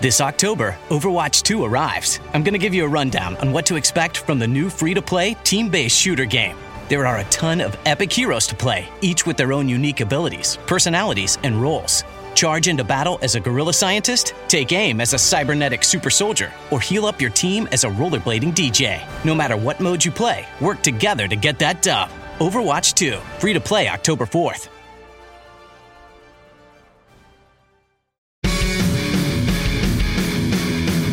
This October, Overwatch 2 arrives. I'm going to give you a rundown on what to expect from the new free-to-play, team-based shooter game. There are a ton of epic heroes to play, each with their own unique abilities, personalities, and roles. Charge into battle as a guerrilla scientist, take aim as a cybernetic super soldier, or heal up your team as a rollerblading DJ. No matter what mode you play, work together to get that dub. Overwatch 2, free-to-play October 4th.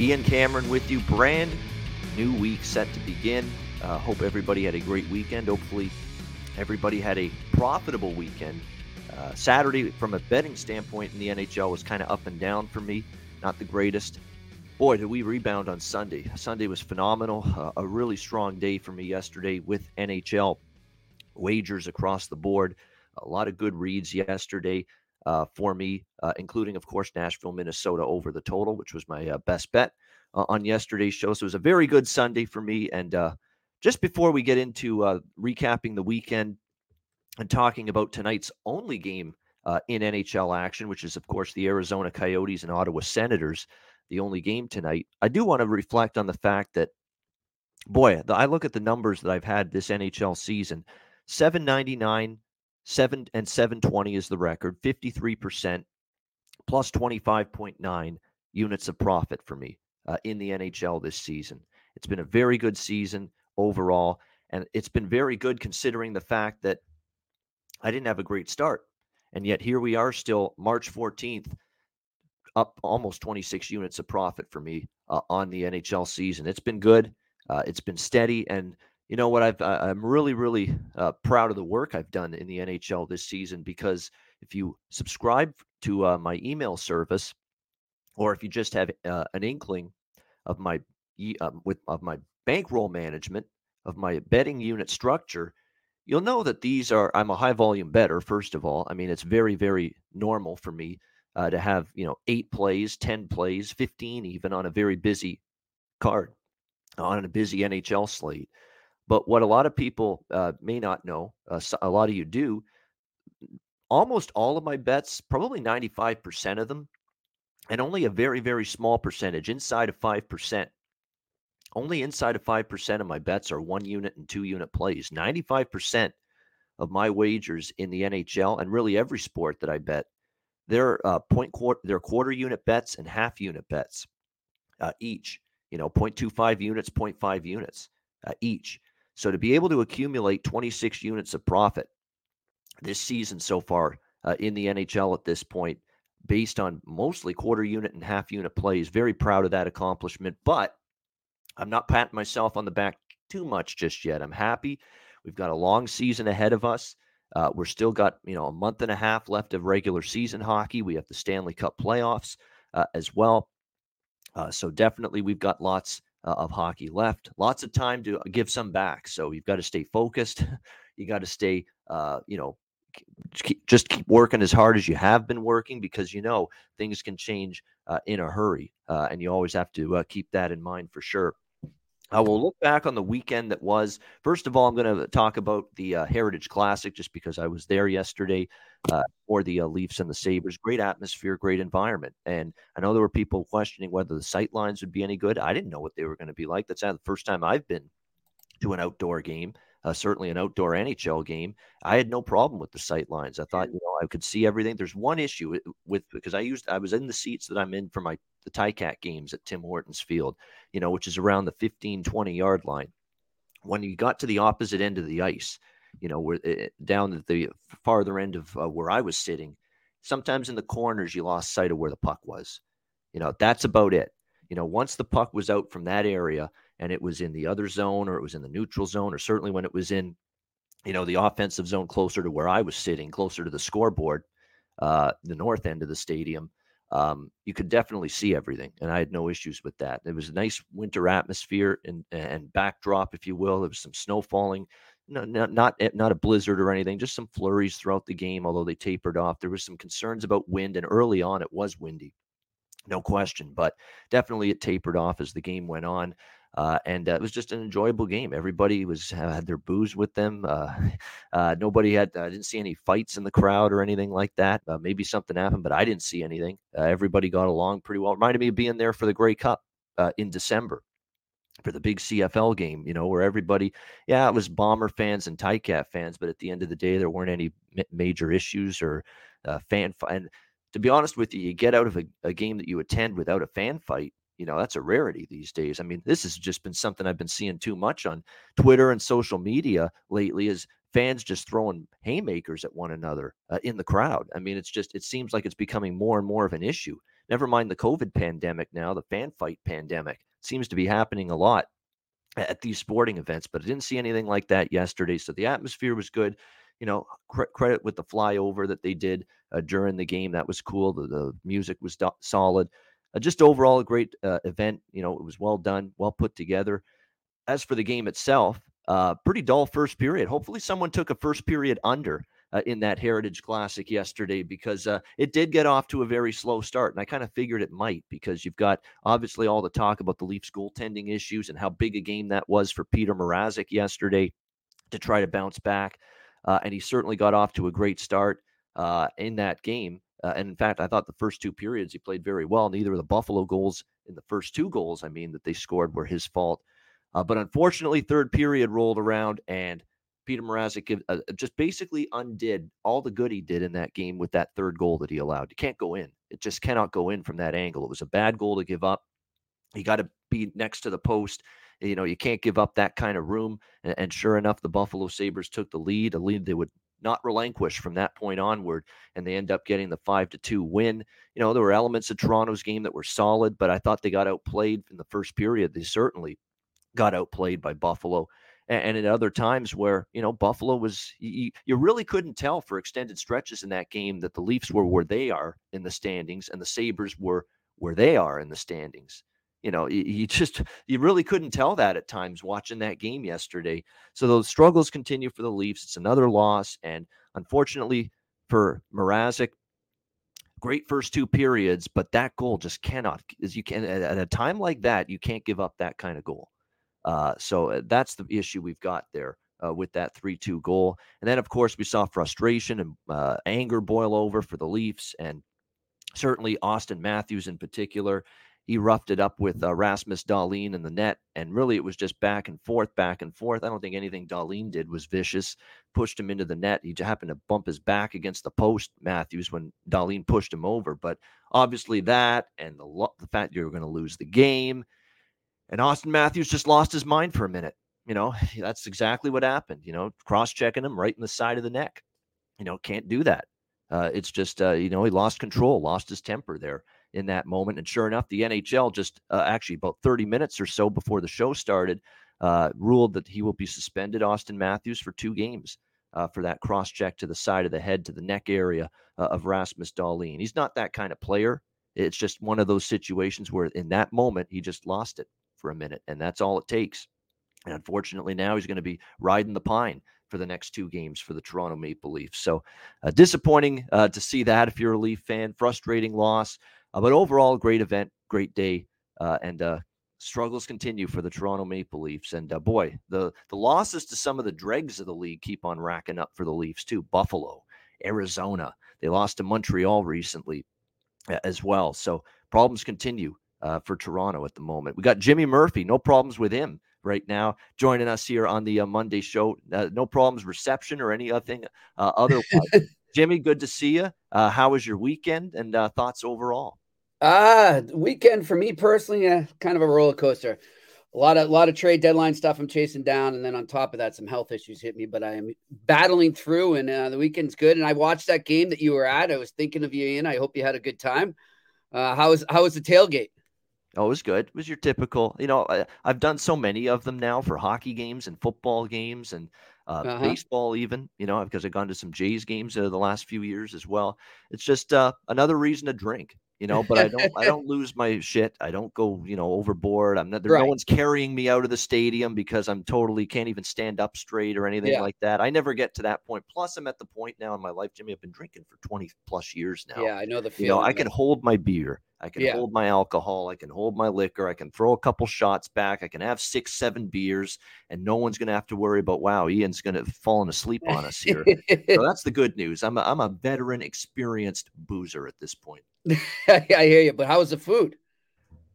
Ian Cameron with you. Brand new week set to begin. Hope everybody had a great weekend. Hopefully everybody had a profitable weekend. Saturday, from a betting standpoint in the NHL, was kind of up and down for me. Not the greatest. Boy, did we rebound on Sunday. Sunday was phenomenal. A really strong day for me yesterday with NHL wagers across the board. A lot of good reads yesterday for me, including, of course, Nashville, Minnesota over the total, which was my best bet on yesterday's show. So it was a very good Sunday for me. And just before we get into recapping the weekend and talking about tonight's only game in NHL action, which is, of course, the Arizona Coyotes and Ottawa Senators, the only game tonight, I do want to reflect on the fact that, boy, I look at the numbers that I've had this NHL season, 799. 720 is the record, 53%, plus 25.9 units of profit for me in the NHL this season. It's been a very good season overall, and it's been very good considering the fact that I didn't have a great start. And yet here we are still, March 14th, up almost 26 units of profit for me on the NHL season. It's been good. It's been steady, and you know what? I'm really, really proud of the work I've done in the NHL this season, because if you subscribe to my email service, or if you just have an inkling of my bankroll management, of my betting unit structure, you'll know that these are, I'm a high volume bettor, first of all. I mean, it's very, very normal for me to have, 8 plays, 10 plays, 15 even on a very busy card, on a busy NHL slate. But what a lot of people may not know, a lot of you do, almost all of my bets, probably 95% of them, and only a very, very small percentage, inside of 5%. Only inside of 5% of my bets are 1-unit and 2-unit plays. 95% of my wagers in the NHL, and really every sport that I bet, they're quarter-unit bets and half-unit bets each. 0.25 units, 0.5 units each. So to be able to accumulate 26 units of profit this season so far in the NHL at this point, based on mostly quarter unit and half unit plays, very proud of that accomplishment. But I'm not patting myself on the back too much just yet. I'm happy. We've got a long season ahead of us. We're still got a month and a half left of regular season hockey. We have the Stanley Cup playoffs as well. So definitely we've got lots of hockey left. Lots of time to give some back. So you've got to stay focused. You got to stay, just keep working as hard as you have been working, because, things can change in a hurry. And you always have to keep that in mind for sure. I will look back on the weekend that was. First of all, I'm going to talk about the Heritage Classic, just because I was there yesterday for the Leafs and the Sabres. Great atmosphere, great environment. And I know there were people questioning whether the sight lines would be any good. I didn't know what they were going to be like. That's not the first time I've been to an outdoor game certainly an outdoor NHL game, I had no problem with the sight lines. I thought, I could see everything. There's one issue with, because I was in the seats that I'm in for the Ticat games at Tim Hortons Field, which is around the 15, 20 yard line. When you got to the opposite end of the ice, where down at the farther end of where I was sitting, sometimes in the corners, you lost sight of where the puck was. That's about it. Once the puck was out from that area and it was in the other zone, or it was in the neutral zone, or certainly when it was in, the offensive zone closer to where I was sitting, closer to the scoreboard, the north end of the stadium, you could definitely see everything. And I had no issues with that. There was a nice winter atmosphere and backdrop, if you will. There was some snow falling. No, not a blizzard or anything, just some flurries throughout the game, although they tapered off. There was some concerns about wind, and early on it was windy, no question, but definitely it tapered off as the game went on. And it was just an enjoyable game. Everybody had their booze with them. Nobody had, I didn't see any fights in the crowd or anything like that. Maybe something happened, but I didn't see anything. Everybody got along pretty well. It reminded me of being there for the Grey Cup in December, for the big CFL game, where everybody, it was Bomber fans and Ticat fans, but at the end of the day, there weren't any major issues or fan fight. And to be honest with you, you get out of a game that you attend without a fan fight, that's a rarity these days. I mean, this has just been something I've been seeing too much on Twitter and social media lately, is fans just throwing haymakers at one another in the crowd. I mean, it seems like it's becoming more and more of an issue. Never mind the COVID pandemic now, the fan fight pandemic seems to be happening a lot at these sporting events, but I didn't see anything like that yesterday. So the atmosphere was good. Credit with the flyover that they did during the game. That was cool. The music was solid. Just overall, a great event. It was well done, well put together. As for the game itself, pretty dull first period. Hopefully someone took a first period under in that Heritage Classic yesterday, because it did get off to a very slow start. And I kind of figured it might, because you've got obviously all the talk about the Leafs goaltending issues and how big a game that was for Petr Mrázek yesterday to try to bounce back. And he certainly got off to a great start in that game. And in fact, I thought the first two periods he played very well. Neither of the Buffalo goals in the first two goals, that they scored were his fault. But unfortunately, third period rolled around and Petr Mrázek just basically undid all the good he did in that game with that third goal that he allowed. It can't go in. It just cannot go in from that angle. It was a bad goal to give up. You got to be next to the post. You can't give up that kind of room. And sure enough, the Buffalo Sabres took the lead, a lead they would not relinquish from that point onward. And they end up getting the 5-2 win. There were elements of Toronto's game that were solid, but I thought they got outplayed in the first period. They certainly got outplayed by Buffalo. And at other times where, Buffalo was, you really couldn't tell for extended stretches in that game that the Leafs were where they are in the standings and the Sabres were where they are in the standings. You really couldn't tell that at times watching that game yesterday. So those struggles continue for the Leafs. It's another loss. And unfortunately for Mrázek, great first two periods, but that goal just cannot, at a time like that, you can't give up that kind of goal. So that's the issue we've got there with that 3-2 goal. And then, of course, we saw frustration and anger boil over for the Leafs, and certainly Auston Matthews in particular. He roughed it up with Rasmus Dahlin in the net, and really it was just back and forth. I don't think anything Dahlin did was vicious. Pushed him into the net. He happened to bump his back against the post, Matthews, when Dahlin pushed him over. But obviously that and the fact you were going to lose the game, and Auston Matthews just lost his mind for a minute. That's exactly what happened. Cross-checking him right in the side of the neck. Can't do that. It's just, he lost control, lost his temper there in that moment. And sure enough, the NHL just actually about 30 minutes or so before the show started, ruled that he will be suspended, Auston Matthews, for 2 games for that cross-check to the side of the head, to the neck area of Rasmus Dahlin. He's not that kind of player. It's just one of those situations where in that moment, he just lost it for a minute, and that's all it takes. And unfortunately, now he's going to be riding the pine for the next 2 games for the Toronto Maple Leafs. So disappointing to see that if you're a Leaf fan, frustrating loss, but overall great event, great day, and struggles continue for the Toronto Maple Leafs. And the losses to some of the dregs of the league keep on racking up for the Leafs too. Buffalo, Arizona, they lost to Montreal recently as well. So problems continue for Toronto at the moment. We got Jimmy Murphy, no problems with him. right now, joining us here on the Monday show. No problems, reception or anything otherwise. Jimmy, good to see you. How was your weekend and thoughts overall? Weekend for me personally, kind of a roller coaster. A lot of trade deadline stuff I'm chasing down, and then on top of that, some health issues hit me. But I am battling through, and the weekend's good. And I watched that game that you were at. I was thinking of you, Ian. I hope you had a good time. How was the tailgate? Oh, it was good. It was your typical. You know, I've done so many of them now for hockey games and football games and baseball even, you know, because I've gone to some Jays games the last few years as well. It's just another reason to drink. You know, but I don't lose my shit. I don't go, you know, overboard. I'm not, there's no one's carrying me out of the stadium because I'm totally can't even stand up straight or anything like that. I never get to that point. Plus I'm at the point now in my life, Jimmy, I've been drinking for 20 plus years now. Yeah. I know the feeling. You know, I can hold my beer. I can hold my alcohol. I can hold my liquor. I can throw a couple shots back. I can have 6-7 beers and no one's going to have to worry about, wow, Ian's going to fallen asleep on us here. So that's the good news. I'm a veteran experienced boozer at this point. I hear you. But how was the food?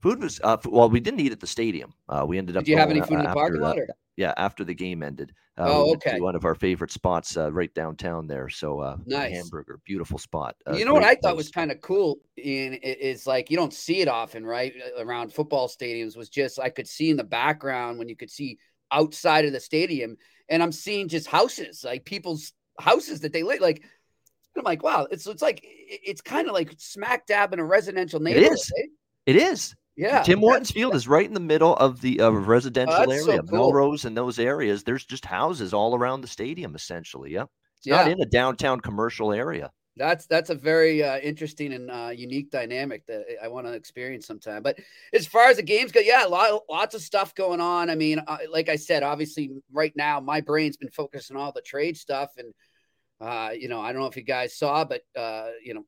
Food was, well, we didn't eat at the stadium. We ended up. Did you have any food in the parking lot? Yeah, after the game ended. Oh, okay. One of our favorite spots right downtown there. So nice. Hamburger, beautiful spot. You know what I thought was kind of cool is like you don't see it often, right, around football stadiums was just I could see in the background when you could see outside of the stadium. And I'm seeing just houses, like people's houses that they live like. I'm like, wow, it's like it's kind of like smack dab in a residential neighborhood. It is. Eh? It is. Yeah. Tim Hortons Field is right in the middle of the residential area. So cool. Melrose and those areas. There's just houses all around the stadium, essentially. Yep. It's not in a downtown commercial area. That's a very interesting and unique dynamic that I want to experience sometime. But as far as the games go, yeah, lots of stuff going on. I mean, like I said, obviously right now my brain's been focused on all the trade stuff and, you know, I don't know if you guys saw, but, you know,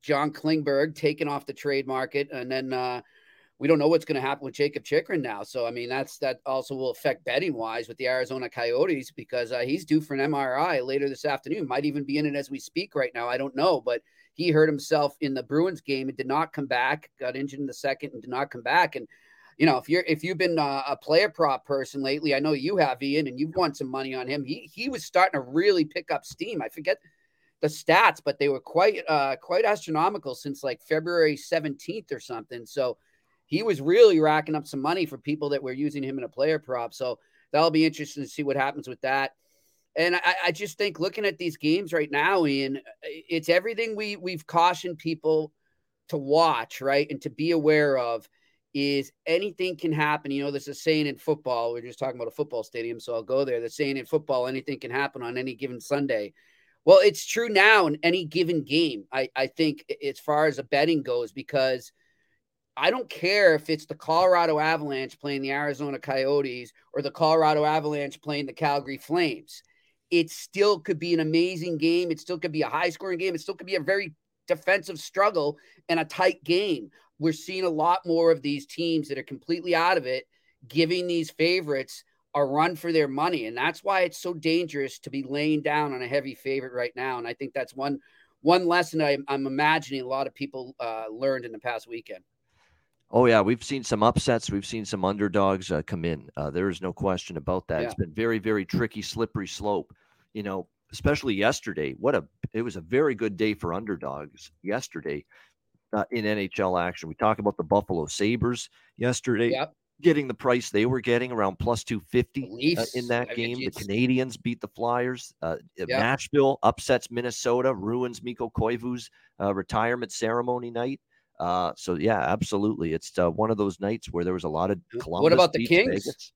John Klingberg taken off the trade market. And then we don't know what's going to happen with Jacob Chychrun now. So, I mean, that also will affect betting wise with the Arizona Coyotes because he's due for an MRI later this afternoon. Might even be in it as we speak right now. I don't know, but he hurt himself in the Bruins game and did not come back, got injured in the second and did not come back. And, you know, if you've been a player prop person lately, I know you have, Ian, and you've won some money on him. He was starting to really pick up steam. I forget the stats, but they were quite astronomical since like February 17th or something. So he was really racking up some money for people that were using him in a player prop. So that'll be interesting to see what happens with that. And I just think looking at these games right now, Ian, it's everything we've cautioned people to watch, right, and to be aware of. Is anything can happen. You know, there's a saying in football, we're just talking about a football stadium, so I'll go there. The saying in football, anything can happen on any given Sunday. Well, it's true now in any given game, I think, as far as the betting goes, because I don't care if it's the Colorado Avalanche playing the Arizona Coyotes or the Colorado Avalanche playing the Calgary Flames. It still could be an amazing game. It still could be a high-scoring game. It still could be a very defensive struggle and a tight game. We're seeing a lot more of these teams that are completely out of it, giving these favorites a run for their money. And that's why it's so dangerous to be laying down on a heavy favorite right now. And I think that's one lesson I'm imagining a lot of people learned in the past weekend. Oh, yeah. We've seen some upsets. We've seen some underdogs come in. There is no question about that. Yeah. It's been very, very tricky, slippery slope, you know, especially yesterday. It was a very good day for underdogs yesterday. In NHL action. We talked about the Buffalo Sabres yesterday, getting the price they were getting around plus 250 in that game. The Canadians beat the Flyers. Nashville upsets Minnesota, ruins Mikko Koivu's retirement ceremony night. So, yeah, absolutely. It's one of those nights where there was a lot of Columbus. What about the Kings? Vegas.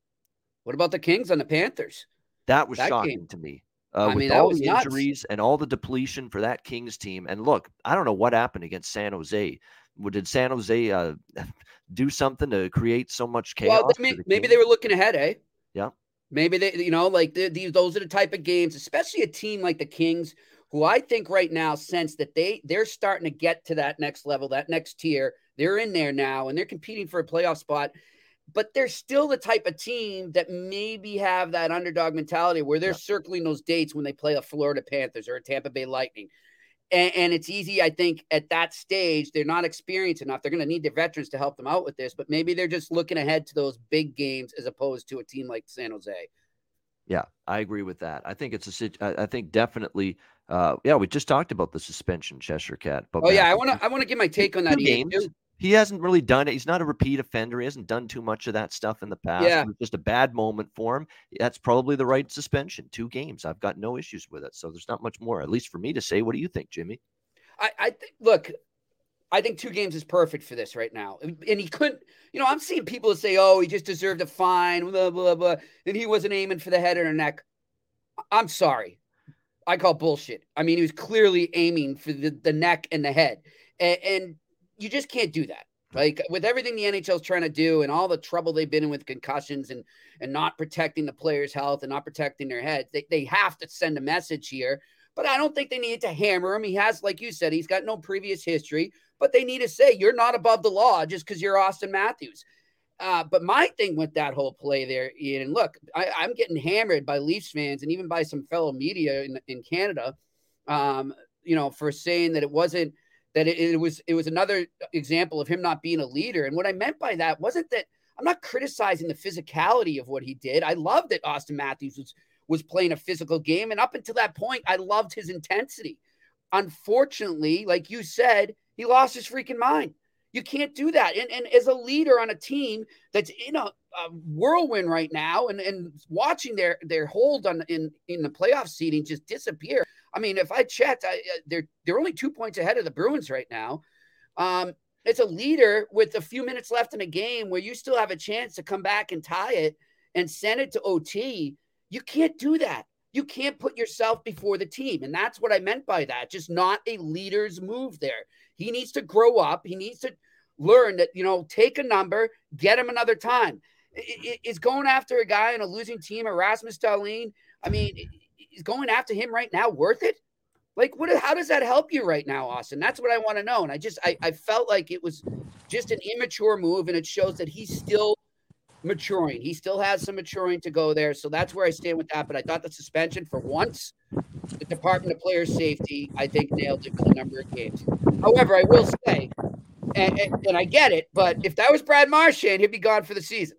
What about the Kings and the Panthers? That was shocking to me. With all the injuries and all the depletion for that Kings team. And look, I don't know what happened against San Jose. Did San Jose do something to create so much chaos? Well, maybe they were looking ahead, eh? Yeah. Maybe they, you know, like those are the type of games, especially a team like the Kings, who I think right now sense that they're starting to get to that next level, that next tier. They're in there now, and they're competing for a playoff spot. But they're still the type of team that maybe have that underdog mentality where they're circling those dates when they play a Florida Panthers or a Tampa Bay Lightning. And it's easy, I think, at that stage, they're not experienced enough. They're going to need their veterans to help them out with this, but maybe they're just looking ahead to those big games as opposed to a team like San Jose. Yeah, I agree with that. I think it's I think definitely. We just talked about the suspension, Cheshire Cat. But I want to give my take on that. He hasn't really done it. He's not a repeat offender. He hasn't done too much of that stuff in the past. Yeah. It was just a bad moment for him. That's probably the right suspension. 2 games. I've got no issues with it. So there's not much more, at least for me, to say. What do you think, Jimmy? I think 2 games is perfect for this right now. And he couldn't, I'm seeing people say, oh, he just deserved a fine, blah, blah, blah. And he wasn't aiming for the head or neck. I'm sorry. I call bullshit. I mean, he was clearly aiming for the neck and the head. And you just can't do that. Like, with everything the NHL is trying to do and all the trouble they've been in with concussions and not protecting the players' health and not protecting their heads, they have to send a message here. But I don't think they need to hammer him. He has, like you said, he's got no previous history. But they need to say, you're not above the law just because you're Auston Matthews. But my thing with that whole play there, Ian, and look, I'm getting hammered by Leafs fans and even by some fellow media in Canada, for saying that it wasn't, that it was another example of him not being a leader. And what I meant by that wasn't that I'm not criticizing the physicality of what he did. I loved that Auston Matthews was playing a physical game. And up until that point, I loved his intensity. Unfortunately, like you said, he lost his freaking mind. You can't do that. And as a leader on a team that's in a whirlwind right now and watching their hold on in the playoff seeding just disappear. I mean, if I checked, they're only 2 points ahead of the Bruins right now. It's a leader with a few minutes left in a game where you still have a chance to come back and tie it and send it to OT. You can't do that. You can't put yourself before the team. And that's what I meant by that. Just not a leader's move there. He needs to grow up. He needs to learn that, take a number, get him another time. Is going after a guy on a losing team, Rasmus Dahlin, I mean, he's going after him right now. Worth it? Like, how does that help you right now, Auston? That's what I want to know. And I felt like it was just an immature move, and it shows that he's still maturing. He still has some maturing to go there. So that's where I stand with that. But I thought the suspension, for once, the Department of Player Safety, I think, nailed it for the number of games. However, I will say, and I get it, but if that was Brad Marchand, he'd be gone for the season.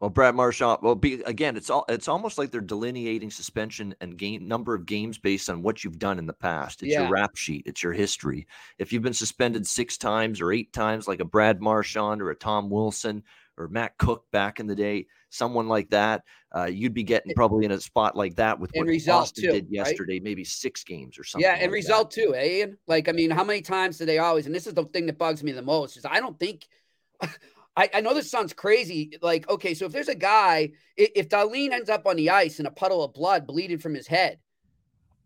Well, Brad Marchand will be again. It's almost like they're delineating suspension and game number of games based on what you've done in the past. It's your rap sheet. It's your history. If you've been suspended 6 times or 8 times, like a Brad Marchand or a Tom Wilson or Matt Cook back in the day, someone like that, you'd be getting probably in a spot like that with what Auston did yesterday, right? Maybe 6 games or something. Yeah, and like result that. Too, eh? Like, I mean, how many times do they always? And this is the thing that bugs me the most is I don't think. I know this sounds crazy. Like, okay, so if there's a guy, if Dahlin ends up on the ice in a puddle of blood bleeding from his head,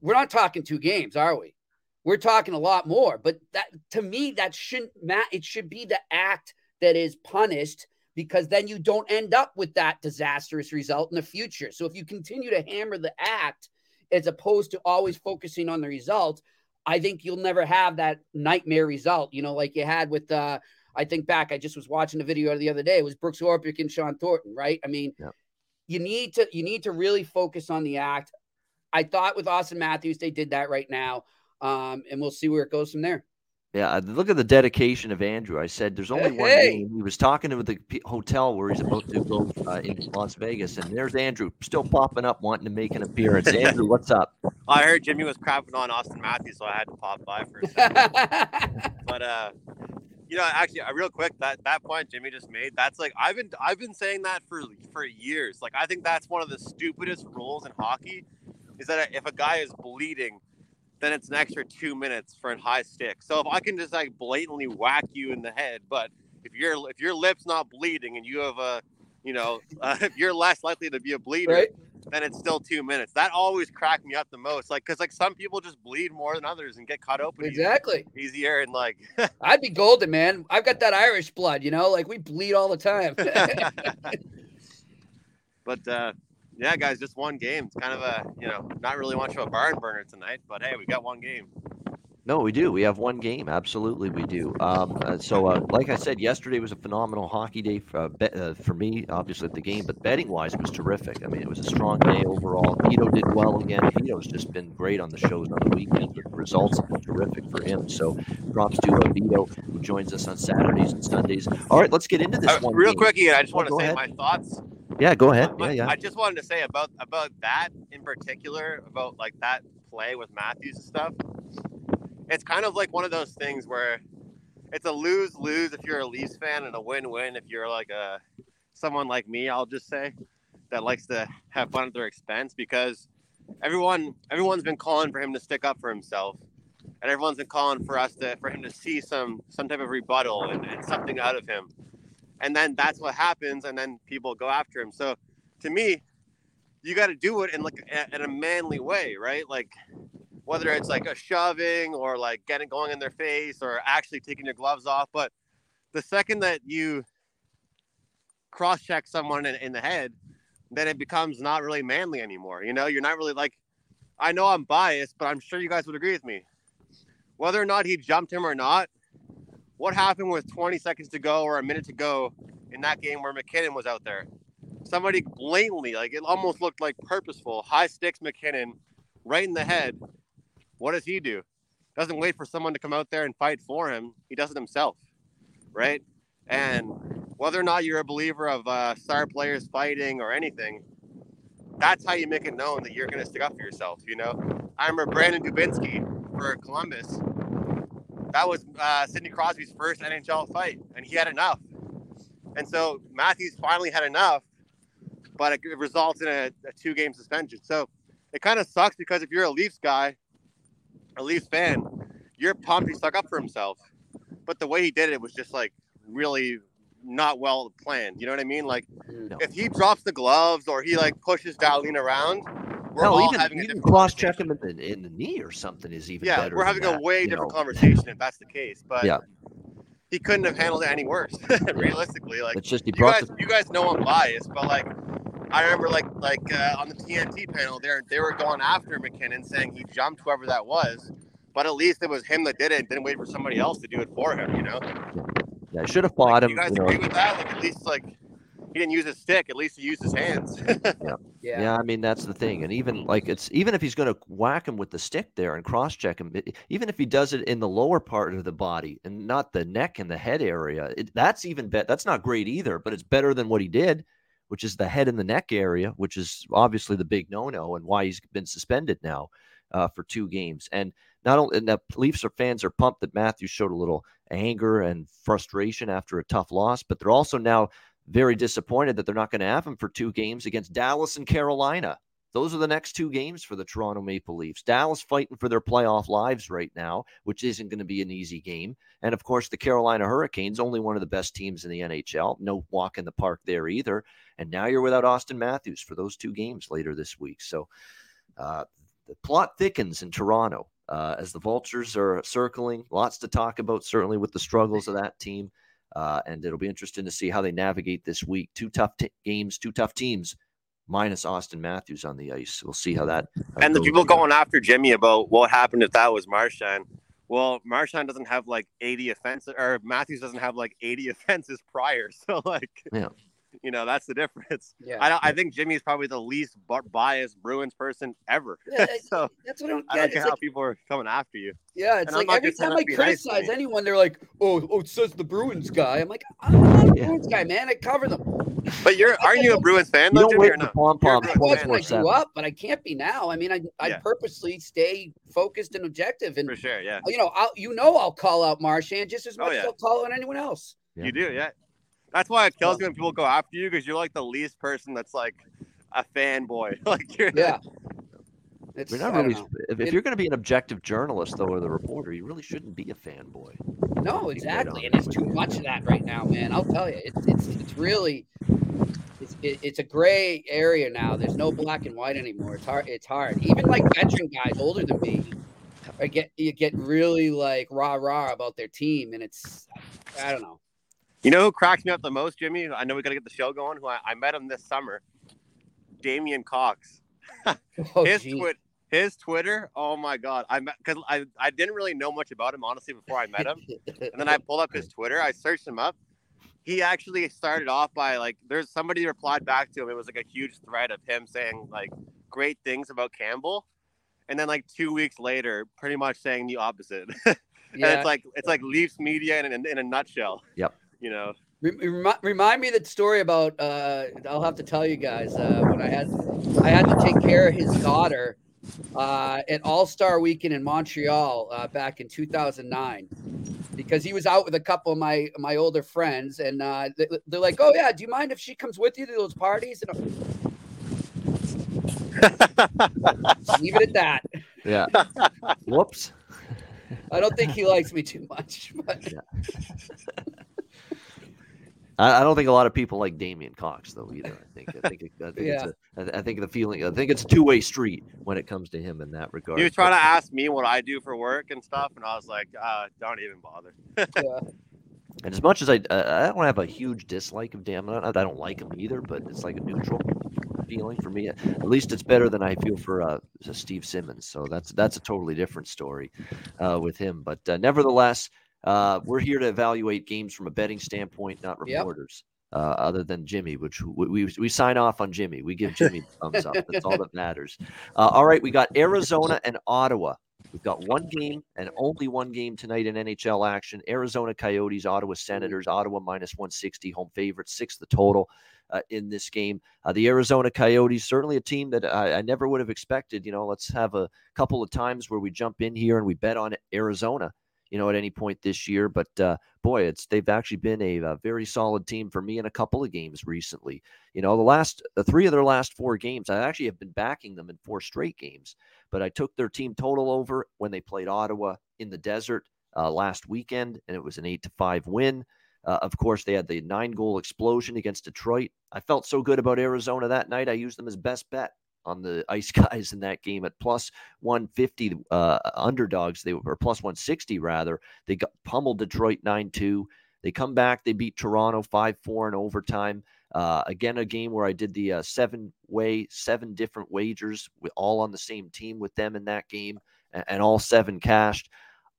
we're not talking 2 games, are we? We're talking a lot more. But that, to me, that shouldn't matter. It should be the act that is punished, because then you don't end up with that disastrous result in the future. So if you continue to hammer the act as opposed to always focusing on the result, I think you'll never have that nightmare result, like you had with I think back, I just was watching a video the other day. It was Brooks Orpik and Sean Thornton, right? I mean, you need to really focus on the act. I thought with Auston Matthews, they did that right now. And we'll see where it goes from there. Yeah, look at the dedication of Andrew. I said there's only one game. He was talking to the hotel where he's about to go into Las Vegas, and there's Andrew still popping up wanting to make an appearance. Andrew, what's up? I heard Jimmy was crapping on Auston Matthews, so I had to pop by for a second. But actually, real quick, that point Jimmy just made, that's like I've been saying that for years. Like, I think that's one of the stupidest rules in hockey, is that if a guy is bleeding, then it's an extra 2 minutes for a high stick. So if I can just like blatantly whack you in the head, but if your lip's not bleeding and you have if you're less likely to be a bleeder, right, then it's still 2 minutes. That always cracked me up the most. Like, cause like some people just bleed more than others and get cut open. Exactly. Easier. And like, I'd be golden, man. I've got that Irish blood, like we bleed all the time. But, yeah, guys, just 1 game. It's kind of not really much of a barn burner tonight, but hey, we got 1 game. No, we do. We have one game. Absolutely, we do. So, like I said, yesterday was a phenomenal hockey day for me, obviously, at the game. But betting-wise, it was terrific. I mean, it was a strong day overall. Pito did well again. Pito's just been great on the shows on the weekend. The results have been terrific for him. So, props to Pito, who joins us on Saturdays and Sundays. All right, let's get into this one. Real quick, Ian, I just want to say my thoughts. Yeah, go ahead. Yeah. I just wanted to say about that in particular, about like that play with Matthews and stuff. It's kind of like one of those things where it's a lose-lose if you're a Leafs fan and a win-win if you're like someone like me, I'll just say, that likes to have fun at their expense, because everyone's been calling for him to stick up for himself, and everyone's been calling for him to see some type of rebuttal and something out of him. And then that's what happens, and then people go after him. So to me, you got to do it in a manly way, right? Like, whether it's like a shoving or like going in their face or actually taking your gloves off. But the second that you cross-check someone in the head, then it becomes not really manly anymore. You know, you're not really like, I know I'm biased, but I'm sure you guys would agree with me. Whether or not he jumped him or not, what happened with 20 seconds to go or a minute to go in that game where McKinnon was out there? Somebody blatantly, like it almost looked like purposeful, high sticks McKinnon right in the head. What does he do? Doesn't wait for someone to come out there and fight for him. He does it himself, right? And whether or not you're a believer of star players fighting or anything, that's how you make it known that you're going to stick up for yourself, you know? I remember Brandon Dubinsky for Columbus. That was Sidney Crosby's first NHL fight, and he had enough. And so Matthews finally had enough, but it results in a two-game suspension. So it kind of sucks because if you're a Leafs guy, a Leafs fan, you're pumped he stuck up for himself. But the way he did it was just like really not well planned. You know what I mean? Like if he drops the gloves or he like pushes Dahlin around, even cross-check him in the knee or something is even better. Yeah, we're having a way different conversation if that's the case. But he couldn't have handled it any worse, realistically. Like it's just you guys know I'm biased, but like I remember like on the TNT panel there, they were going after McKinnon saying he jumped whoever that was, but at least it was him that did it and didn't wait for somebody else to do it for him, you know? Yeah, I should have fought him. You guys agree with that? Like at least like he didn't use his stick, at least he used his hands. I mean that's the thing. And even like even if he's gonna whack him with the stick there and cross-check him, even if he does it in the lower part of the body and not the neck and the head area, that's even better. That's not great either, but it's better than what he did, which is the head and the neck area, which is obviously the big no-no and why he's been suspended now for two games. And not only the Leafs or fans are pumped that Matthews showed a little anger and frustration after a tough loss, but they're also now very disappointed that they're not going to have him for two games against Dallas and Carolina. Those are the next two games for the Toronto Maple Leafs. Dallas fighting for their playoff lives right now, which isn't going to be an easy game. And, of course, the Carolina Hurricanes, only one of the best teams in the NHL. No walk in the park there either. And now you're without Auston Matthews for those two games later this week. So the plot thickens in Toronto as the Vultures are circling. Lots to talk about, certainly, with the struggles of that team. And it'll be interesting to see how they navigate this week. Two tough games, two tough teams. Minus Auston Matthews on the ice. We'll see how that... and the people going after Jimmy about what happened if that was Marchand. Well, Marchand doesn't have like 80 offenses, or Matthews doesn't have like 80 offenses prior. So like, you know, that's the difference. Yeah. I think Jimmy's probably the least biased Bruins person ever. Yeah, so that's what I don't care how people are coming after you. Yeah, it's like every time I criticize anyone, they're like, oh, it says the Bruins guy. I'm like, I'm not a Bruins guy, man. I cover them. But aren't you a Bruins fan? You don't wait for pom-pom. I was when I grew up, but I can't be now. I mean, I purposely stay focused and objective. And for sure, yeah. You know, I'll call out Marchand just as much as I'll call out anyone else. Yeah. You do, yeah. That's why it kills me when people go after you, because you're like the least person that's like a fanboy. Like you're You're not really, if you're going to be an objective journalist, though, or the reporter, you really shouldn't be a fanboy. No, exactly. And it's too much of that right now, man. I'll tell you, it's really it's a gray area now. There's no black and white anymore. It's hard. Even like veteran guys older than me, you get really like rah about their team, and it's I don't know. You know who cracks me up the most, Jimmy? I know we got to get the show going. Who I met him this summer, Damian Cox. His His Twitter, oh my God. Because I didn't really know much about him, honestly, before I met him. And then I pulled up his Twitter. I searched him up. He actually started off by, like, there's somebody replied back to him. It was, like, a huge thread of him saying, like, great things about Campbell. And then, like, 2 weeks later, pretty much saying the opposite. And yeah. it's like Leafs media in a nutshell. Yep. You know. Remind me that story about, I'll have to tell you guys, when I had to take care of his daughter at All-Star Weekend in Montreal back in 2009, because he was out with a couple of my older friends, and they're like, oh yeah, do you mind if she comes with you to those parties? And leave it at that. Yeah. Whoops. I don't think he likes me too much. But... Yeah. I don't think a lot of people like Damian Cox though either. I think it's a two-way street when it comes to him in that regard. He was trying to ask me what I do for work and stuff, and I was like, "Don't even bother." Yeah. And as much as I don't have a huge dislike of Damian. I don't like him either, but it's like a neutral feeling for me. At least it's better than I feel for Steve Simmons. So that's a totally different story with him. But nevertheless. We're here to evaluate games from a betting standpoint, not reporters. Yep. Other than Jimmy, which we sign off on Jimmy. We give Jimmy the thumbs up. That's all that matters. All right, we got Arizona and Ottawa. We've got one game and only one game tonight in NHL action. Arizona Coyotes, Ottawa Senators. Ottawa -160, home favorite, 6 the total in this game. The Arizona Coyotes, certainly a team that I never would have expected. You know, let's have a couple of times where we jump in here and we bet on Arizona, you know, at any point this year. But boy, they've actually been a very solid team for me in a couple of games recently. You know, the three of their last four games, I actually have been backing them in four straight games, but I took their team total over when they played Ottawa in the desert last weekend, and it was an 8-5 win. Of course, they had the 9-goal explosion against Detroit. I felt so good about Arizona that night, I used them as best bet on the Ice Guys in that game at +150 underdogs. They were +160 rather. They got pummeled Detroit 9-2. They come back. They beat Toronto 5-4 in overtime. Again, a game where I did the seven different wagers, all on the same team with them in that game, and all seven cashed.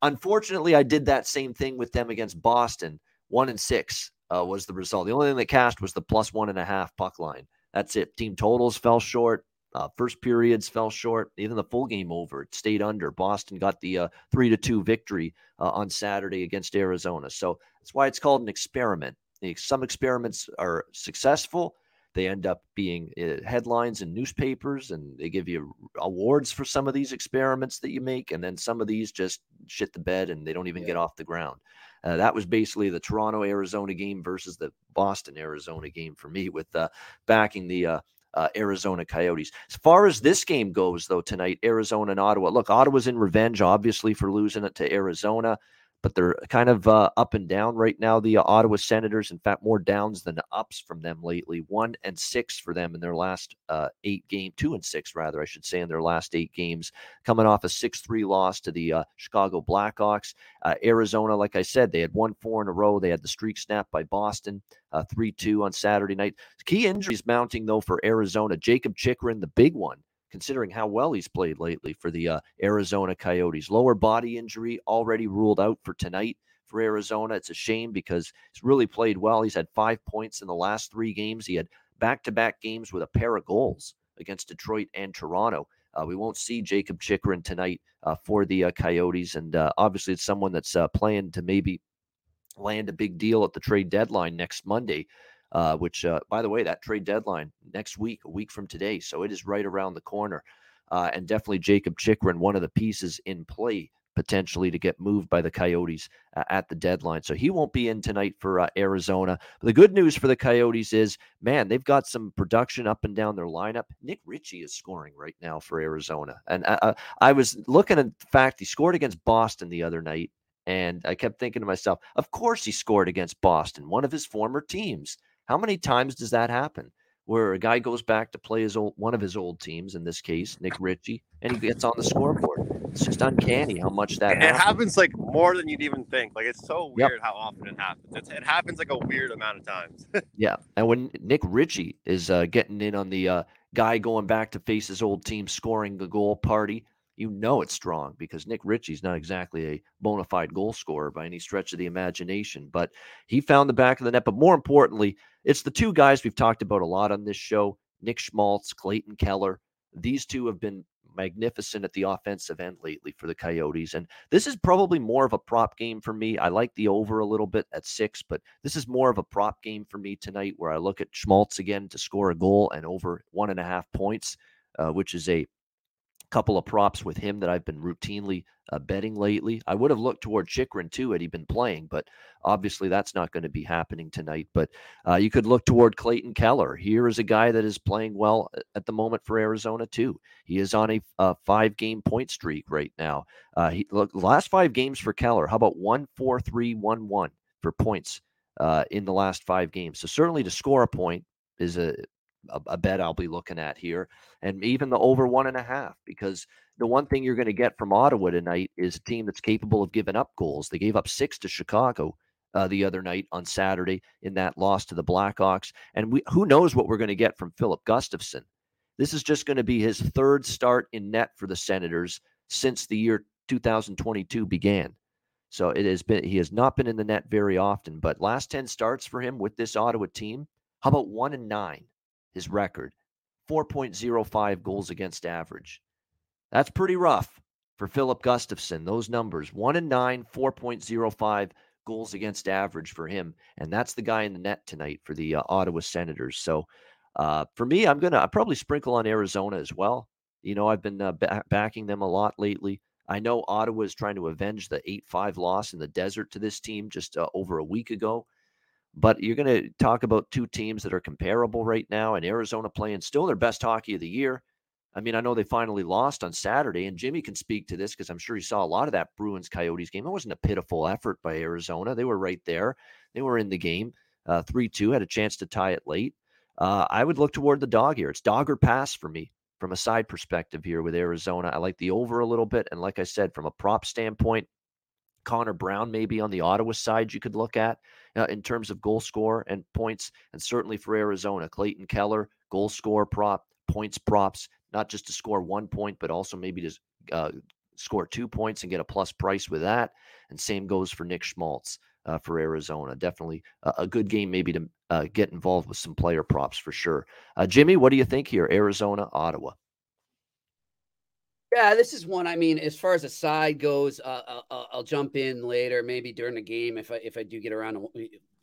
Unfortunately, I did that same thing with them against Boston. 1-6 was the result. The only thing that cashed was the +1.5 puck line. That's it. Team totals fell short. First periods fell short. Even the full game over, it stayed under. Boston got the 3-2 victory on Saturday against Arizona. So that's why it's called an experiment. Some experiments are successful. They end up being headlines in newspapers, and they give you awards for some of these experiments that you make. And then some of these just shit the bed and they don't even get off the ground. That was basically the Toronto-Arizona game versus the Boston-Arizona game for me, with backing the Arizona Coyotes. As far as this game goes, though, tonight, Arizona and Ottawa. Look, Ottawa's in revenge, obviously, for losing it to Arizona, but they're kind of up and down right now, the Ottawa Senators. In fact, more downs than ups from them lately. 1-6 for them in their last 8 games. 2-6, rather, I should say, in their last 8 games. Coming off a 6-3 loss to the Chicago Blackhawks. Arizona, like I said, they had won 4 in a row. They had the streak snapped by Boston. 3-2 on Saturday night. Key injuries mounting, though, for Arizona. Jacob Chychrun, the big one, considering how well he's played lately for the Arizona Coyotes. Lower body injury already ruled out for tonight for Arizona. It's a shame because he's really played well. He's had 5 points in the last 3 games. He had back-to-back games with a pair of goals against Detroit and Toronto. We won't see Jacob Chychrun tonight for the Coyotes, and obviously it's someone that's playing to maybe land a big deal at the trade deadline next Monday, which, by the way, that trade deadline next week, a week from today. So it is right around the corner. And definitely Jacob Chychrun, one of the pieces in play potentially to get moved by the Coyotes at the deadline. So he won't be in tonight for Arizona. But the good news for the Coyotes is, man, they've got some production up and down their lineup. Nick Ritchie is scoring right now for Arizona. And I was looking at the fact he scored against Boston the other night. And I kept thinking to myself, of course he scored against Boston, one of his former teams. How many times does that happen where a guy goes back to play one of his old teams, in this case, Nick Ritchie, and he gets on the scoreboard? It's just uncanny how much that happens. It happens like more than you'd even think. Like, it's so weird how often it happens. It happens like a weird amount of times. And when Nick Ritchie is getting in on the guy going back to face his old team, scoring the goal party, you know it's strong because Nick Ritchie's not exactly a bona fide goal scorer by any stretch of the imagination, but he found the back of the net. But more importantly, it's the two guys we've talked about a lot on this show, Nick Schmaltz, Clayton Keller. These two have been magnificent at the offensive end lately for the Coyotes. And this is probably more of a prop game for me. I like the over a little bit at 6, but this is more of a prop game for me tonight where I look at Schmaltz again to score a goal and over 1.5 points, which is a couple of props with him that I've been routinely betting lately. I would have looked toward Chychrun too had he been playing, but obviously that's not going to be happening tonight. But you could look toward Clayton Keller. Here is a guy that is playing well at the moment for Arizona too. He is on a 5-game point streak right now. Last 5 games for Keller, how about 1-4-3-1-1 for points in the last 5 games? So certainly to score a point is a bet I'll be looking at here, and even the over 1.5, because the one thing you're going to get from Ottawa tonight is a team that's capable of giving up goals. They gave up 6 to Chicago the other night on Saturday in that loss to the Blackhawks, and who knows what we're going to get from Filip Gustavsson. This is just going to be his 3rd start in net for the Senators since the year 2022 began. So he has not been in the net very often, but last 10 starts for him with this Ottawa team, how about 1-9? His record, 4.05 goals against average. That's pretty rough for Filip Gustavsson. Those numbers, 1-9, 4.05 goals against average for him. And that's the guy in the net tonight for the Ottawa Senators. So for me, I'll probably sprinkle on Arizona as well. You know, I've been backing them a lot lately. I know Ottawa is trying to avenge the 8-5 loss in the desert to this team just over a week ago. But you're going to talk about two teams that are comparable right now, and Arizona playing still their best hockey of the year. I mean, I know they finally lost on Saturday, and Jimmy can speak to this because I'm sure he saw a lot of that Bruins-Coyotes game. It wasn't a pitiful effort by Arizona. They were right there. They were in the game, 3-2, had a chance to tie it late. I would look toward the dog here. It's dog or pass for me from a side perspective here with Arizona. I like the over a little bit, and like I said, from a prop standpoint, Connor Brown maybe on the Ottawa side you could look at in terms of goal score and points, and certainly for Arizona, Clayton Keller, goal score prop, points props, not just to score 1 point, but also maybe to score 2 points and get a plus price with that. And same goes for Nick Schmaltz for Arizona. Definitely a good game maybe to get involved with some player props for sure. Jimmy, what do you think here? Arizona, Ottawa. Yeah, this is one. I mean, as far as a side goes, I'll jump in later, maybe during the game if I do get around to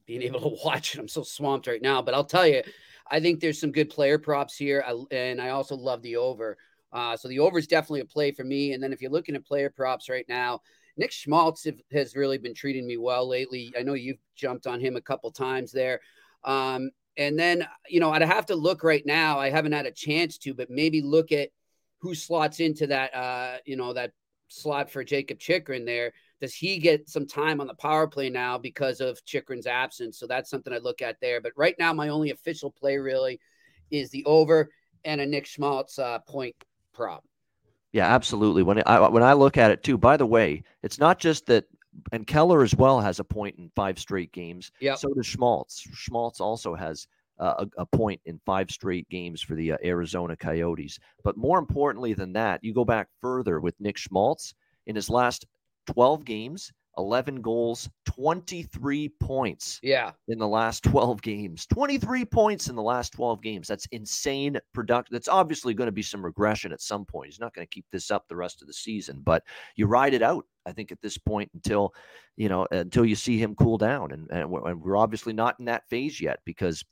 being able to watch it. I'm so swamped right now, but I'll tell you, I think there's some good player props here, and I also love the over. So the over is definitely a play for me. And then if you're looking at player props right now, Nick Schmaltz has really been treating me well lately. I know you've jumped on him a couple times there. And then, you know, I'd have to look right now. I haven't had a chance to, but maybe look at who slots into that, that slot for Jacob Chychrun there. Does he get some time on the power play now because of Chychrun's absence? So that's something I look at there. But right now, my only official play really is the over and a Nick Schmaltz point prop. Yeah, absolutely. When I look at it too, by the way, it's not just that, and Keller as well has a point in 5 straight games. Yep. So does Schmaltz. Schmaltz also has a point in 5 straight games for the Arizona Coyotes. But more importantly than that, you go back further with Nick Schmaltz. In his last 12 games, 11 goals, 23 points. Yeah. In the last 12 games, 23 points in the last 12 games. That's insane production. That's obviously going to be some regression at some point. He's not going to keep this up the rest of the season, but you ride it out, I think, at this point until you see him cool down. And we're obviously not in that phase yet because,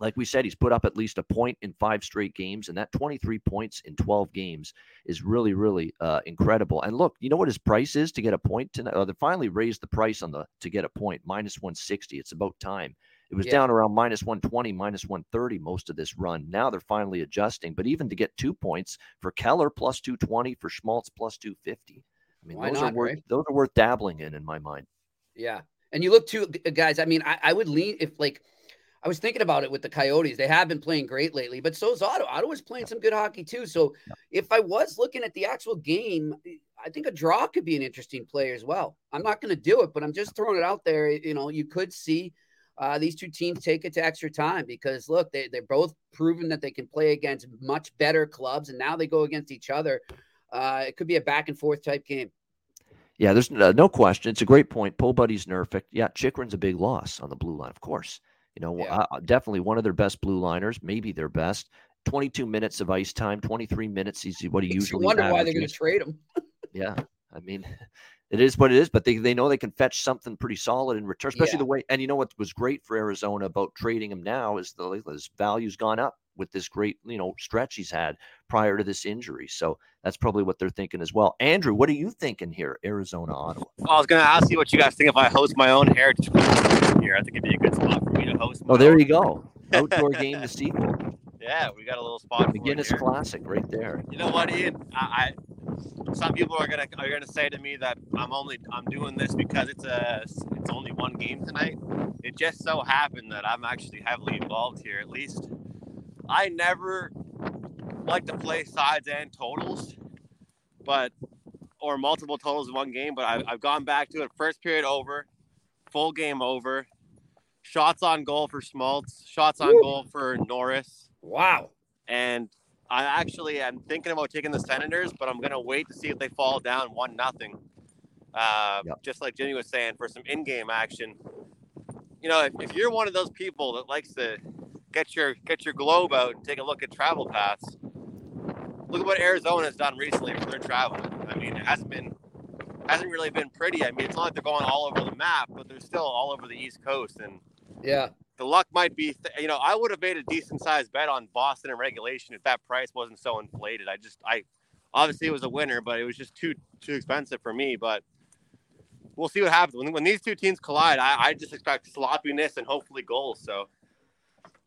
like we said, he's put up at least a point in 5 straight games. And that 23 points in 12 games is really, really incredible. And look, you know what his price is to get a point tonight? They finally raised the price to get a point, -160. It's about time. It was down around -120, -130 most of this run. Now they're finally adjusting. But even to get 2 points for Keller, +220, for Schmaltz, +250. I mean, those are worth dabbling in my mind. Yeah. And you look too, guys, I mean, I would lean if like, I was thinking about it with the Coyotes. They have been playing great lately, but so is Ottawa. Ottawa's playing some good hockey too. So if I was looking at the actual game, I think a draw could be an interesting play as well. I'm not going to do it, but I'm just throwing it out there. You know, you could see these two teams take it to extra time because, look, they're both proven that they can play against much better clubs, and now they go against each other. It could be a back-and-forth type game. Yeah, there's no question. It's a great point. Poe Buddy's nerfed. Yeah, Chychrun's a big loss on the blue line, of course. You know, definitely one of their best blue liners, maybe their best. 22 minutes of ice time, 23 minutes is what he usually wonder averages. Why they're going to trade him. Yeah, I mean, it is what it is, but they know they can fetch something pretty solid in return, especially the way – and you know what was great for Arizona about trading him now is his value's gone up with this great, you know, stretch he's had prior to this injury. So that's probably what they're thinking as well. Andrew, what are you thinking here, Arizona, Ottawa? Well, I was going to ask you what you guys think if I host my own heritage here. I think it'd be a good spot for me to host. Oh, there you go. Outdoor game to see. Yeah, we got a little spot. McGuinness Classic right there. You know what, Ian? Some people are gonna say to me that I'm doing this because it's only one game tonight. It just so happened that I'm actually heavily involved here. At least I never like to play sides and totals, or multiple totals in one game. But I've gone back to it. First period over, full game over, shots on goal for Schmaltz, shots on goal for Norris. Wow. And I actually am thinking about taking the Senators, but I'm gonna wait to see if they fall down 1-0. Just like Jimmy was saying, for some in-game action. You know, if you're one of those people that likes to get your globe out and take a look at travel paths, look at what Arizona's done recently for their travel. I mean, it hasn't really been pretty. I mean, it's not like they're going all over the map, but they're still all over the East Coast. And the luck might be, I would have made a decent sized bet on Boston in regulation if that price wasn't so inflated. I obviously it was a winner, but it was just too expensive for me. But we'll see what happens when these two teams collide. I just expect sloppiness and hopefully goals. So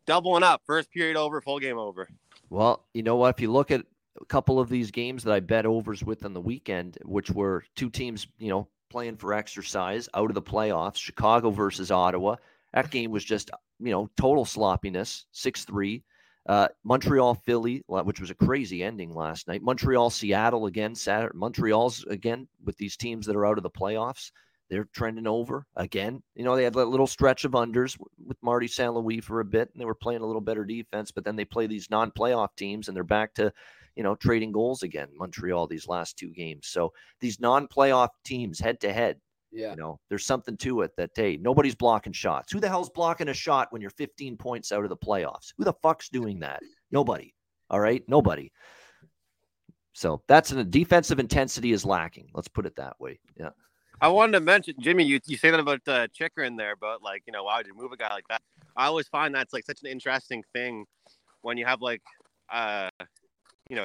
doubling up, first period over, full game over. Well, you know what? If you look at a couple of these games that I bet overs with on the weekend, which were two teams, playing for exercise out of the playoffs, Chicago versus Ottawa. That game was just, total sloppiness, 6-3. Montreal, Philly, which was a crazy ending last night. Montreal, Seattle again, Saturday. Montreal's again with these teams that are out of the playoffs. They're trending over again. They had that little stretch of unders with Marty St. Louis for a bit, and they were playing a little better defense, but then they play these non-playoff teams, and they're back to, trading goals again, Montreal, these last two games. So these non-playoff teams head-to-head, there's something to it that, hey, nobody's blocking shots. Who the hell's blocking a shot when you're 15 points out of the playoffs? Who the fuck's doing that? Nobody. All right? Nobody. So that's a defensive intensity is lacking. Let's put it that way. Yeah. I wanted to mention, Jimmy, you say that about Chychrun there, but why would you move a guy like that? I always find that's such an interesting thing when you have a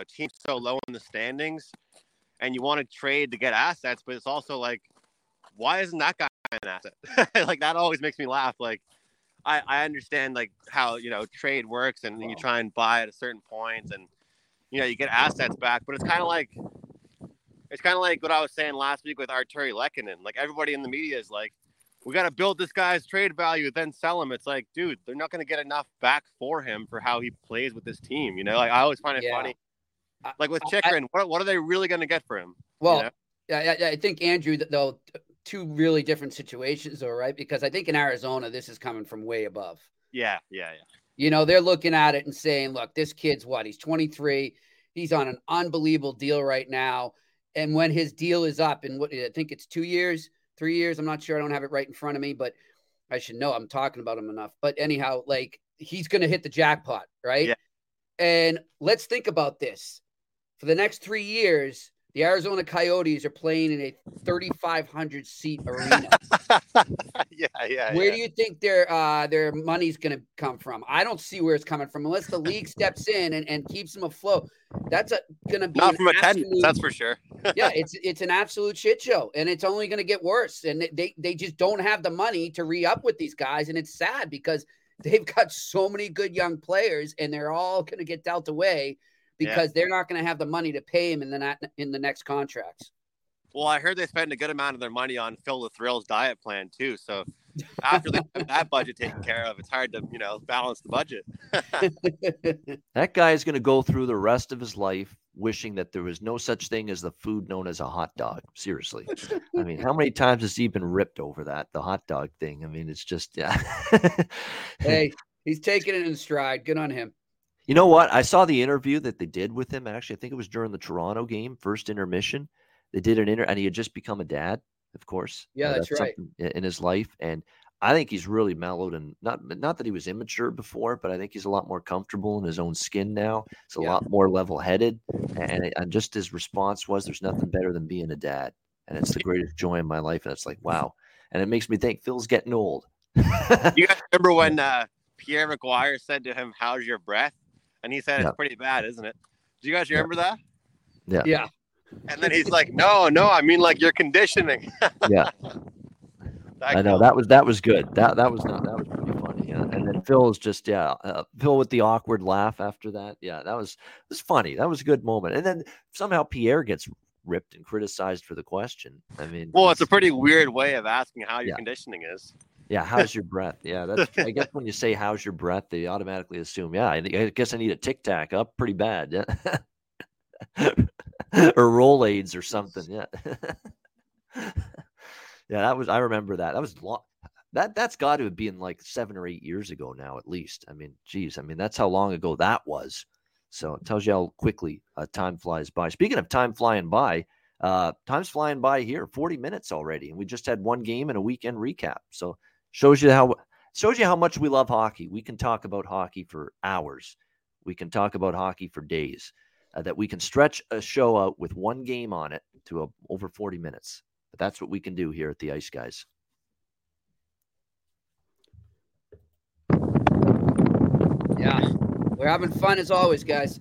team so low in the standings and you want to trade to get assets, but it's also why isn't that guy an asset? That always makes me laugh. I understand how trade works and you try and buy at a certain point and you get assets back, but it's kind of like what I was saying last week with Arturi Lehkonen. Everybody in the media is we got to build this guy's trade value, then sell him. It's dude, they're not going to get enough back for him for how he plays with this team. I always find it funny. With Chychrun, what are they really going to get for him? Well, I think, Andrew, though, two really different situations, though, right? Because I think in Arizona, this is coming from way above. Yeah. They're looking at it and saying, look, this kid's what? He's 23. He's on an unbelievable deal right now. And when his deal is up in I think it's 2 years, 3 years. I'm not sure. I don't have it right in front of me, but I should know. I'm talking about him enough. But anyhow, he's going to hit the jackpot, right? Yeah. And let's think about this. For the next 3 years, the Arizona Coyotes are playing in a 3,500-seat arena. Yeah. Where do you think their money's going to come from? I don't see where it's coming from unless the league steps in and keeps them afloat. That's going to be not from attendance, that's for sure. Yeah, it's an absolute shit show, and it's only going to get worse. And they just don't have the money to re-up with these guys, and it's sad because they've got so many good young players, and they're all going to get dealt away because they're not going to have the money to pay him in the next contracts. Well, I heard they spend a good amount of their money on Phil the Thrill's diet plan too. So after they have that budget taken care of, it's hard to, you know, balance the budget. That guy is going to go through the rest of his life wishing that there was no such thing as the food known as a hot dog. Seriously. I mean, how many times has he been ripped over that, the hot dog thing? I mean, it's just, yeah. Hey, he's taking it in stride. Good on him. You know what? I saw the interview that they did with him. Actually, I think it was during the Toronto game, first intermission. They did an interview, and he had just become a dad, of course. Yeah, that's right. In his life. And I think he's really mellowed, and not that he was immature before, but I think he's a lot more comfortable in his own skin now. He's a lot more level-headed. And just his response was, there's nothing better than being a dad. And it's the greatest joy in my life. And it's like, wow. And it makes me think Phil's getting old. You guys remember when Pierre McGuire said to him, how's your breath? And he said, it's pretty bad, isn't it? Do you guys remember that? Yeah. Yeah. And then he's like, no, I mean, like, your conditioning. Yeah. I know. That was good. That was pretty funny. Yeah. And then Phil's just, Phil with the awkward laugh after that. Yeah, that was funny. That was a good moment. And then somehow Pierre gets ripped and criticized for the question. I mean, well, it's a pretty weird way of asking how your conditioning is. Yeah, how's your breath? Yeah, that's. I guess when you say "how's your breath," they automatically assume, I guess I need a Tic Tac up pretty bad, or Rolaids or something. Yeah, that was. I remember that. That was long. That's got to have been like 7 or 8 years ago now, at least. I mean, geez, that's how long ago that was. So it tells you how quickly time flies by. Speaking of time flying by. Time's flying by here, 40 minutes already, and we just had one game and a weekend recap. So shows you how much we love hockey. We can talk about hockey for hours. We can talk about hockey for days. That we can stretch a show out with one game on it to over 40 minutes. But that's what we can do here at the Ice Guys. Yeah, we're having fun as always, guys.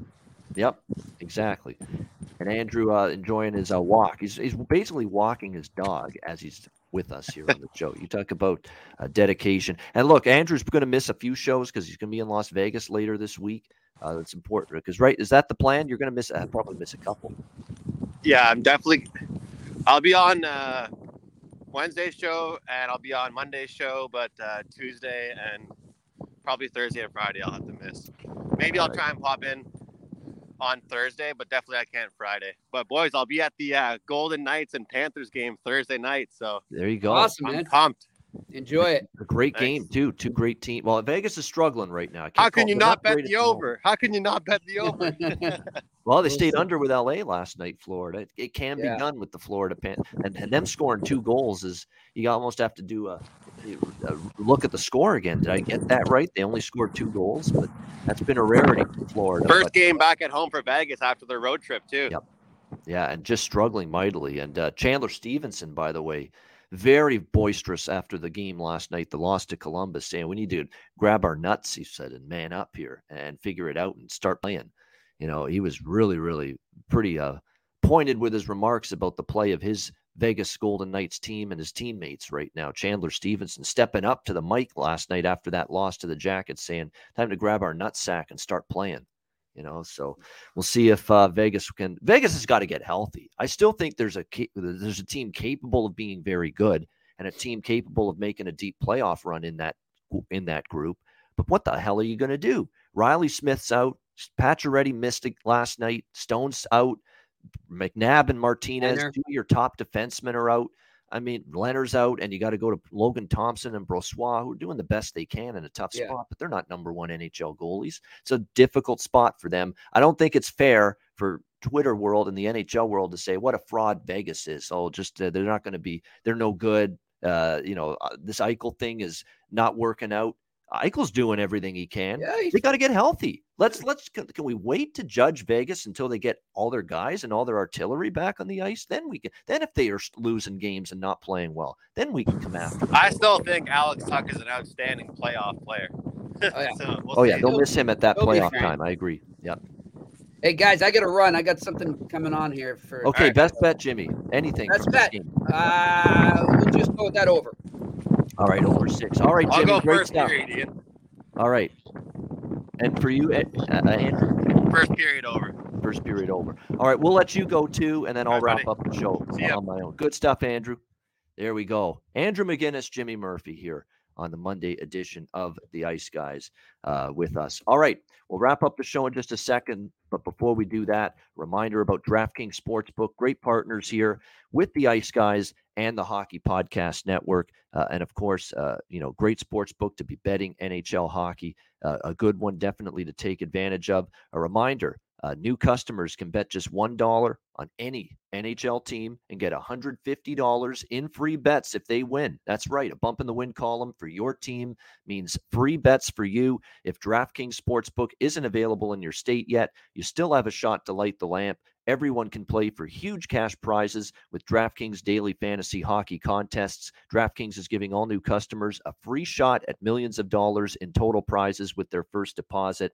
Yep, exactly. And Andrew enjoying his walk. He's basically walking his dog as he's with us here on the show. You talk about dedication. And look, Andrew's going to miss a few shows because he's going to be in Las Vegas later this week. That's important because, right, is that the plan? You're going to probably miss a couple. Yeah, I'm definitely. I'll be on Wednesday's show and I'll be on Monday's show, but Tuesday and probably Thursday and Friday I'll have to miss. Maybe I'll try and pop in on Thursday, but definitely I can't Friday. But boys, I'll be at the Golden Knights and Panthers game Thursday night. So there you go. Awesome, man. I'm pumped. Enjoy it. A great game too. Two great teams. Well, Vegas is struggling right now. How can you not bet the over? How can you not bet the over? Well, they stayed under with LA last night, Florida. It can be done with the Florida Panthers. And them scoring 2 goals is you almost have to do a look at the score again. Did I get that right? They only scored 2 goals, but that's been a rarity for Florida. First game back at home for Vegas after their road trip too. Yep. Yeah, and just struggling mightily. And Chandler Stevenson, by the way, very boisterous after the game last night, the loss to Columbus, saying we need to grab our nuts, he said, and man up here and figure it out and start playing. You know, he was really, really pretty pointed with his remarks about the play of his Vegas Golden Knights team and his teammates right now. Chandler Stevenson stepping up to the mic last night after that loss to the Jackets, saying, time to grab our nutsack and start playing. You know, so we'll see if Vegas has got to get healthy. I still think there's a team capable of being very good and a team capable of making a deep playoff run in that group. But what the hell are you going to do? Riley Smith's out. Pacioretty missed it last night. Stone's out. McNabb and Martinez, two of your top defensemen are out. I mean, Leonard's out, and you got to go to Logan Thompson and Brossoit, who are doing the best they can in a tough spot, but they're not number 1 NHL goalies. It's a difficult spot for them. I don't think it's fair for Twitter world and the NHL world to say what a fraud Vegas is. Oh, just they're not going to be. They're no good. This Eichel thing is not working out. Eichel's doing everything he can. Yeah, they got to get healthy. Let's. Can we wait to judge Vegas until they get all their guys and all their artillery back on the ice? Then we can. Then if they are losing games and not playing well, then we can come after them. I still think Alex Tuck is an outstanding playoff player. Oh yeah, so don't miss him at that playoff time. I agree. Yep. Hey guys, I got to run. I got something coming on here for. Okay, best bet, Jimmy. Anything. Best bet. We'll just go with that over. All right, over 6. All right, Jimmy, great stuff. Period, all right. And for you, Andrew? First period over. First period over. All right, we'll let you go, too, and then I'll wrap up the show on my own. Good stuff, Andrew. There we go. Andrew McGuinness, Jimmy Murphy here on the Monday edition of the Ice Guys with us. All right, we'll wrap up the show in just a second. But before we do that, reminder about DraftKings Sportsbook, great partners here with the Ice Guys and the Hockey Podcast Network. And of course, great sportsbook to be betting NHL hockey, a good one definitely to take advantage of. A reminder, new customers can bet just $1 on any NHL team and get $150 in free bets if they win. That's right. A bump in the win column for your team means free bets for you. If DraftKings Sportsbook isn't available in your state yet, you still have a shot to light the lamp. Everyone can play for huge cash prizes with DraftKings Daily Fantasy Hockey Contests. DraftKings is giving all new customers a free shot at millions of dollars in total prizes with their first deposit.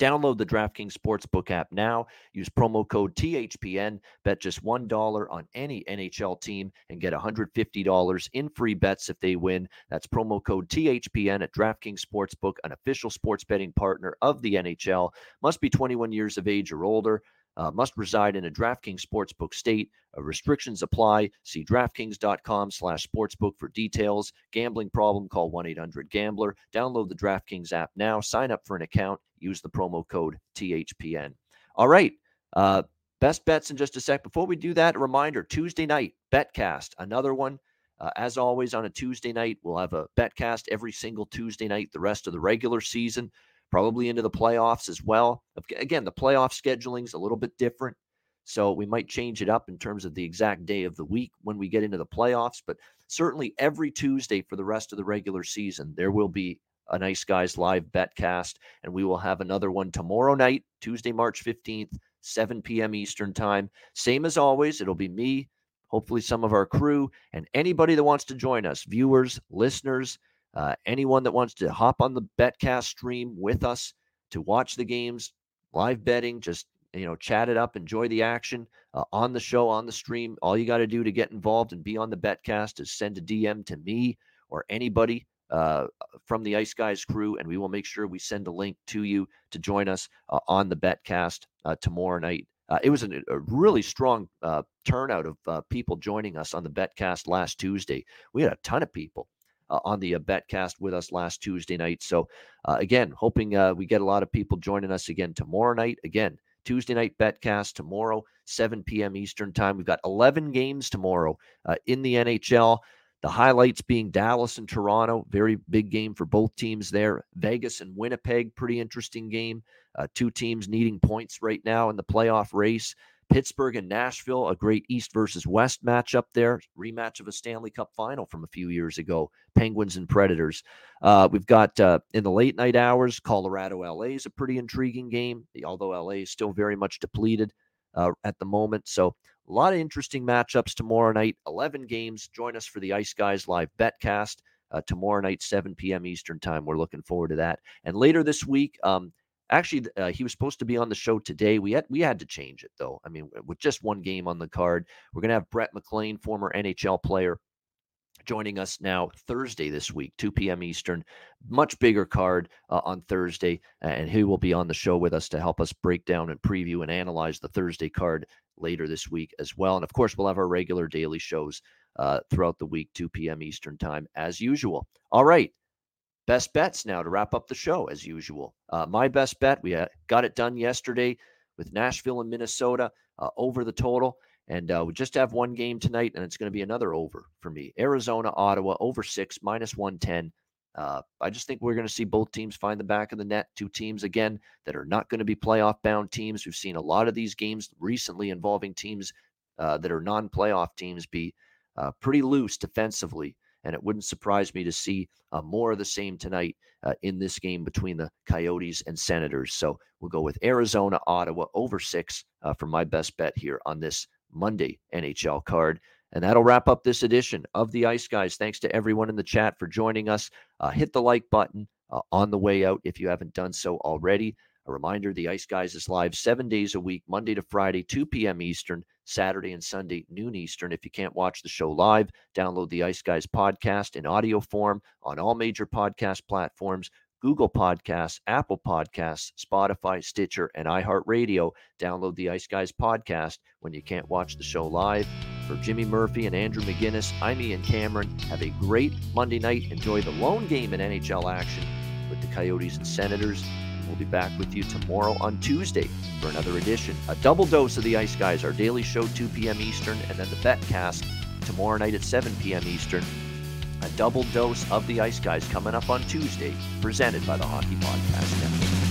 Download the DraftKings Sportsbook app now. Use promo code THPN. Bet just $1 on any NHL team and get $150 in free bets if they win. That's promo code THPN at DraftKings Sportsbook, an official sports betting partner of the NHL. Must be 21 years of age or older. Must reside in a DraftKings Sportsbook state. Restrictions apply. See DraftKings.com/sportsbook for details. Gambling problem? Call 1-800-GAMBLER. Download the DraftKings app now. Sign up for an account. Use the promo code THPN. All right. Best bets in just a sec. Before we do that, a reminder, Tuesday night, BetCast, another one. As always, on a Tuesday night, we'll have a BetCast every single Tuesday night the rest of the regular season, probably into the playoffs as well. Again, the playoff scheduling's a little bit different, so we might change it up in terms of the exact day of the week when we get into the playoffs, but certainly every Tuesday for the rest of the regular season, there will be a Nice Guys live BetCast, and we will have another one tomorrow night, Tuesday, March 15th, 7 p.m. Eastern time. Same as always, it'll be me, hopefully some of our crew, and anybody that wants to join us, viewers, listeners, anyone that wants to hop on the BetCast stream with us to watch the games, live betting, just, chat it up, enjoy the action on the show, on the stream. All you got to do to get involved and be on the BetCast is send a DM to me or anybody from the Ice Guys crew, and we will make sure we send a link to you to join us on the BetCast tomorrow night. It was a really strong turnout of people joining us on the BetCast last Tuesday. We had a ton of people on the BetCast with us last Tuesday night. So again, hoping we get a lot of people joining us again tomorrow night. Again, Tuesday night BetCast tomorrow, 7 p.m. Eastern time. We've got 11 games tomorrow in the NHL. The highlights being Dallas and Toronto, very big game for both teams there. Vegas and Winnipeg, pretty interesting game. Two teams needing points right now in the playoff race. Pittsburgh and Nashville, a great East versus West matchup there. Rematch of a Stanley Cup final from a few years ago. Penguins and Predators. We've got in the late night hours, Colorado-LA is a pretty intriguing game, although LA is still very much depleted at the moment. So a lot of interesting matchups tomorrow night. 11 games. Join us for the Ice Guys live BetCast tomorrow night, 7 p.m. Eastern time. We're looking forward to that. And later this week, actually, he was supposed to be on the show today. We had to change it, though. I mean, with just one game on the card, we're going to have Brett McLean, former NHL player, joining us now Thursday this week, 2 p.m. Eastern. Much bigger card on Thursday, and he will be on the show with us to help us break down and preview and analyze the Thursday card later this week as well. And, of course, we'll have our regular daily shows throughout the week, 2 p.m. Eastern time, as usual. All right. Best bets now to wrap up the show, as usual. My best bet, we got it done yesterday with Nashville and Minnesota over the total. And we just have one game tonight, and it's going to be another over for me. Arizona, Ottawa, over 6, minus 110. I just think we're going to see both teams find the back of the net. Two teams, again, that are not going to be playoff-bound teams. We've seen a lot of these games recently involving teams that are non-playoff teams be pretty loose defensively. And it wouldn't surprise me to see more of the same tonight in this game between the Coyotes and Senators. So we'll go with Arizona, Ottawa, over 6 for my best bet here on this Monday NHL card. And that'll wrap up this edition of the Ice Guys. Thanks to everyone in the chat for joining us. Hit the like button on the way out if you haven't done so already. A reminder, the Ice Guys is live 7 days a week, Monday to Friday, 2 p.m. Eastern, Saturday and Sunday, noon Eastern. If you can't watch the show live, download the Ice Guys podcast in audio form on all major podcast platforms, Google Podcasts, Apple Podcasts, Spotify, Stitcher, and iHeartRadio. Download the Ice Guys podcast when you can't watch the show live. For Jimmy Murphy and Andrew McGuinness, I'm Ian Cameron. Have a great Monday night. Enjoy the lone game in NHL action with the Coyotes and Senators. We'll be back with you tomorrow on Tuesday for another edition. A double dose of the Ice Guys, our daily show, 2 p.m. Eastern, and then the BetCast tomorrow night at 7 p.m. Eastern. A double dose of the Ice Guys coming up on Tuesday, presented by the Hockey Podcast Network.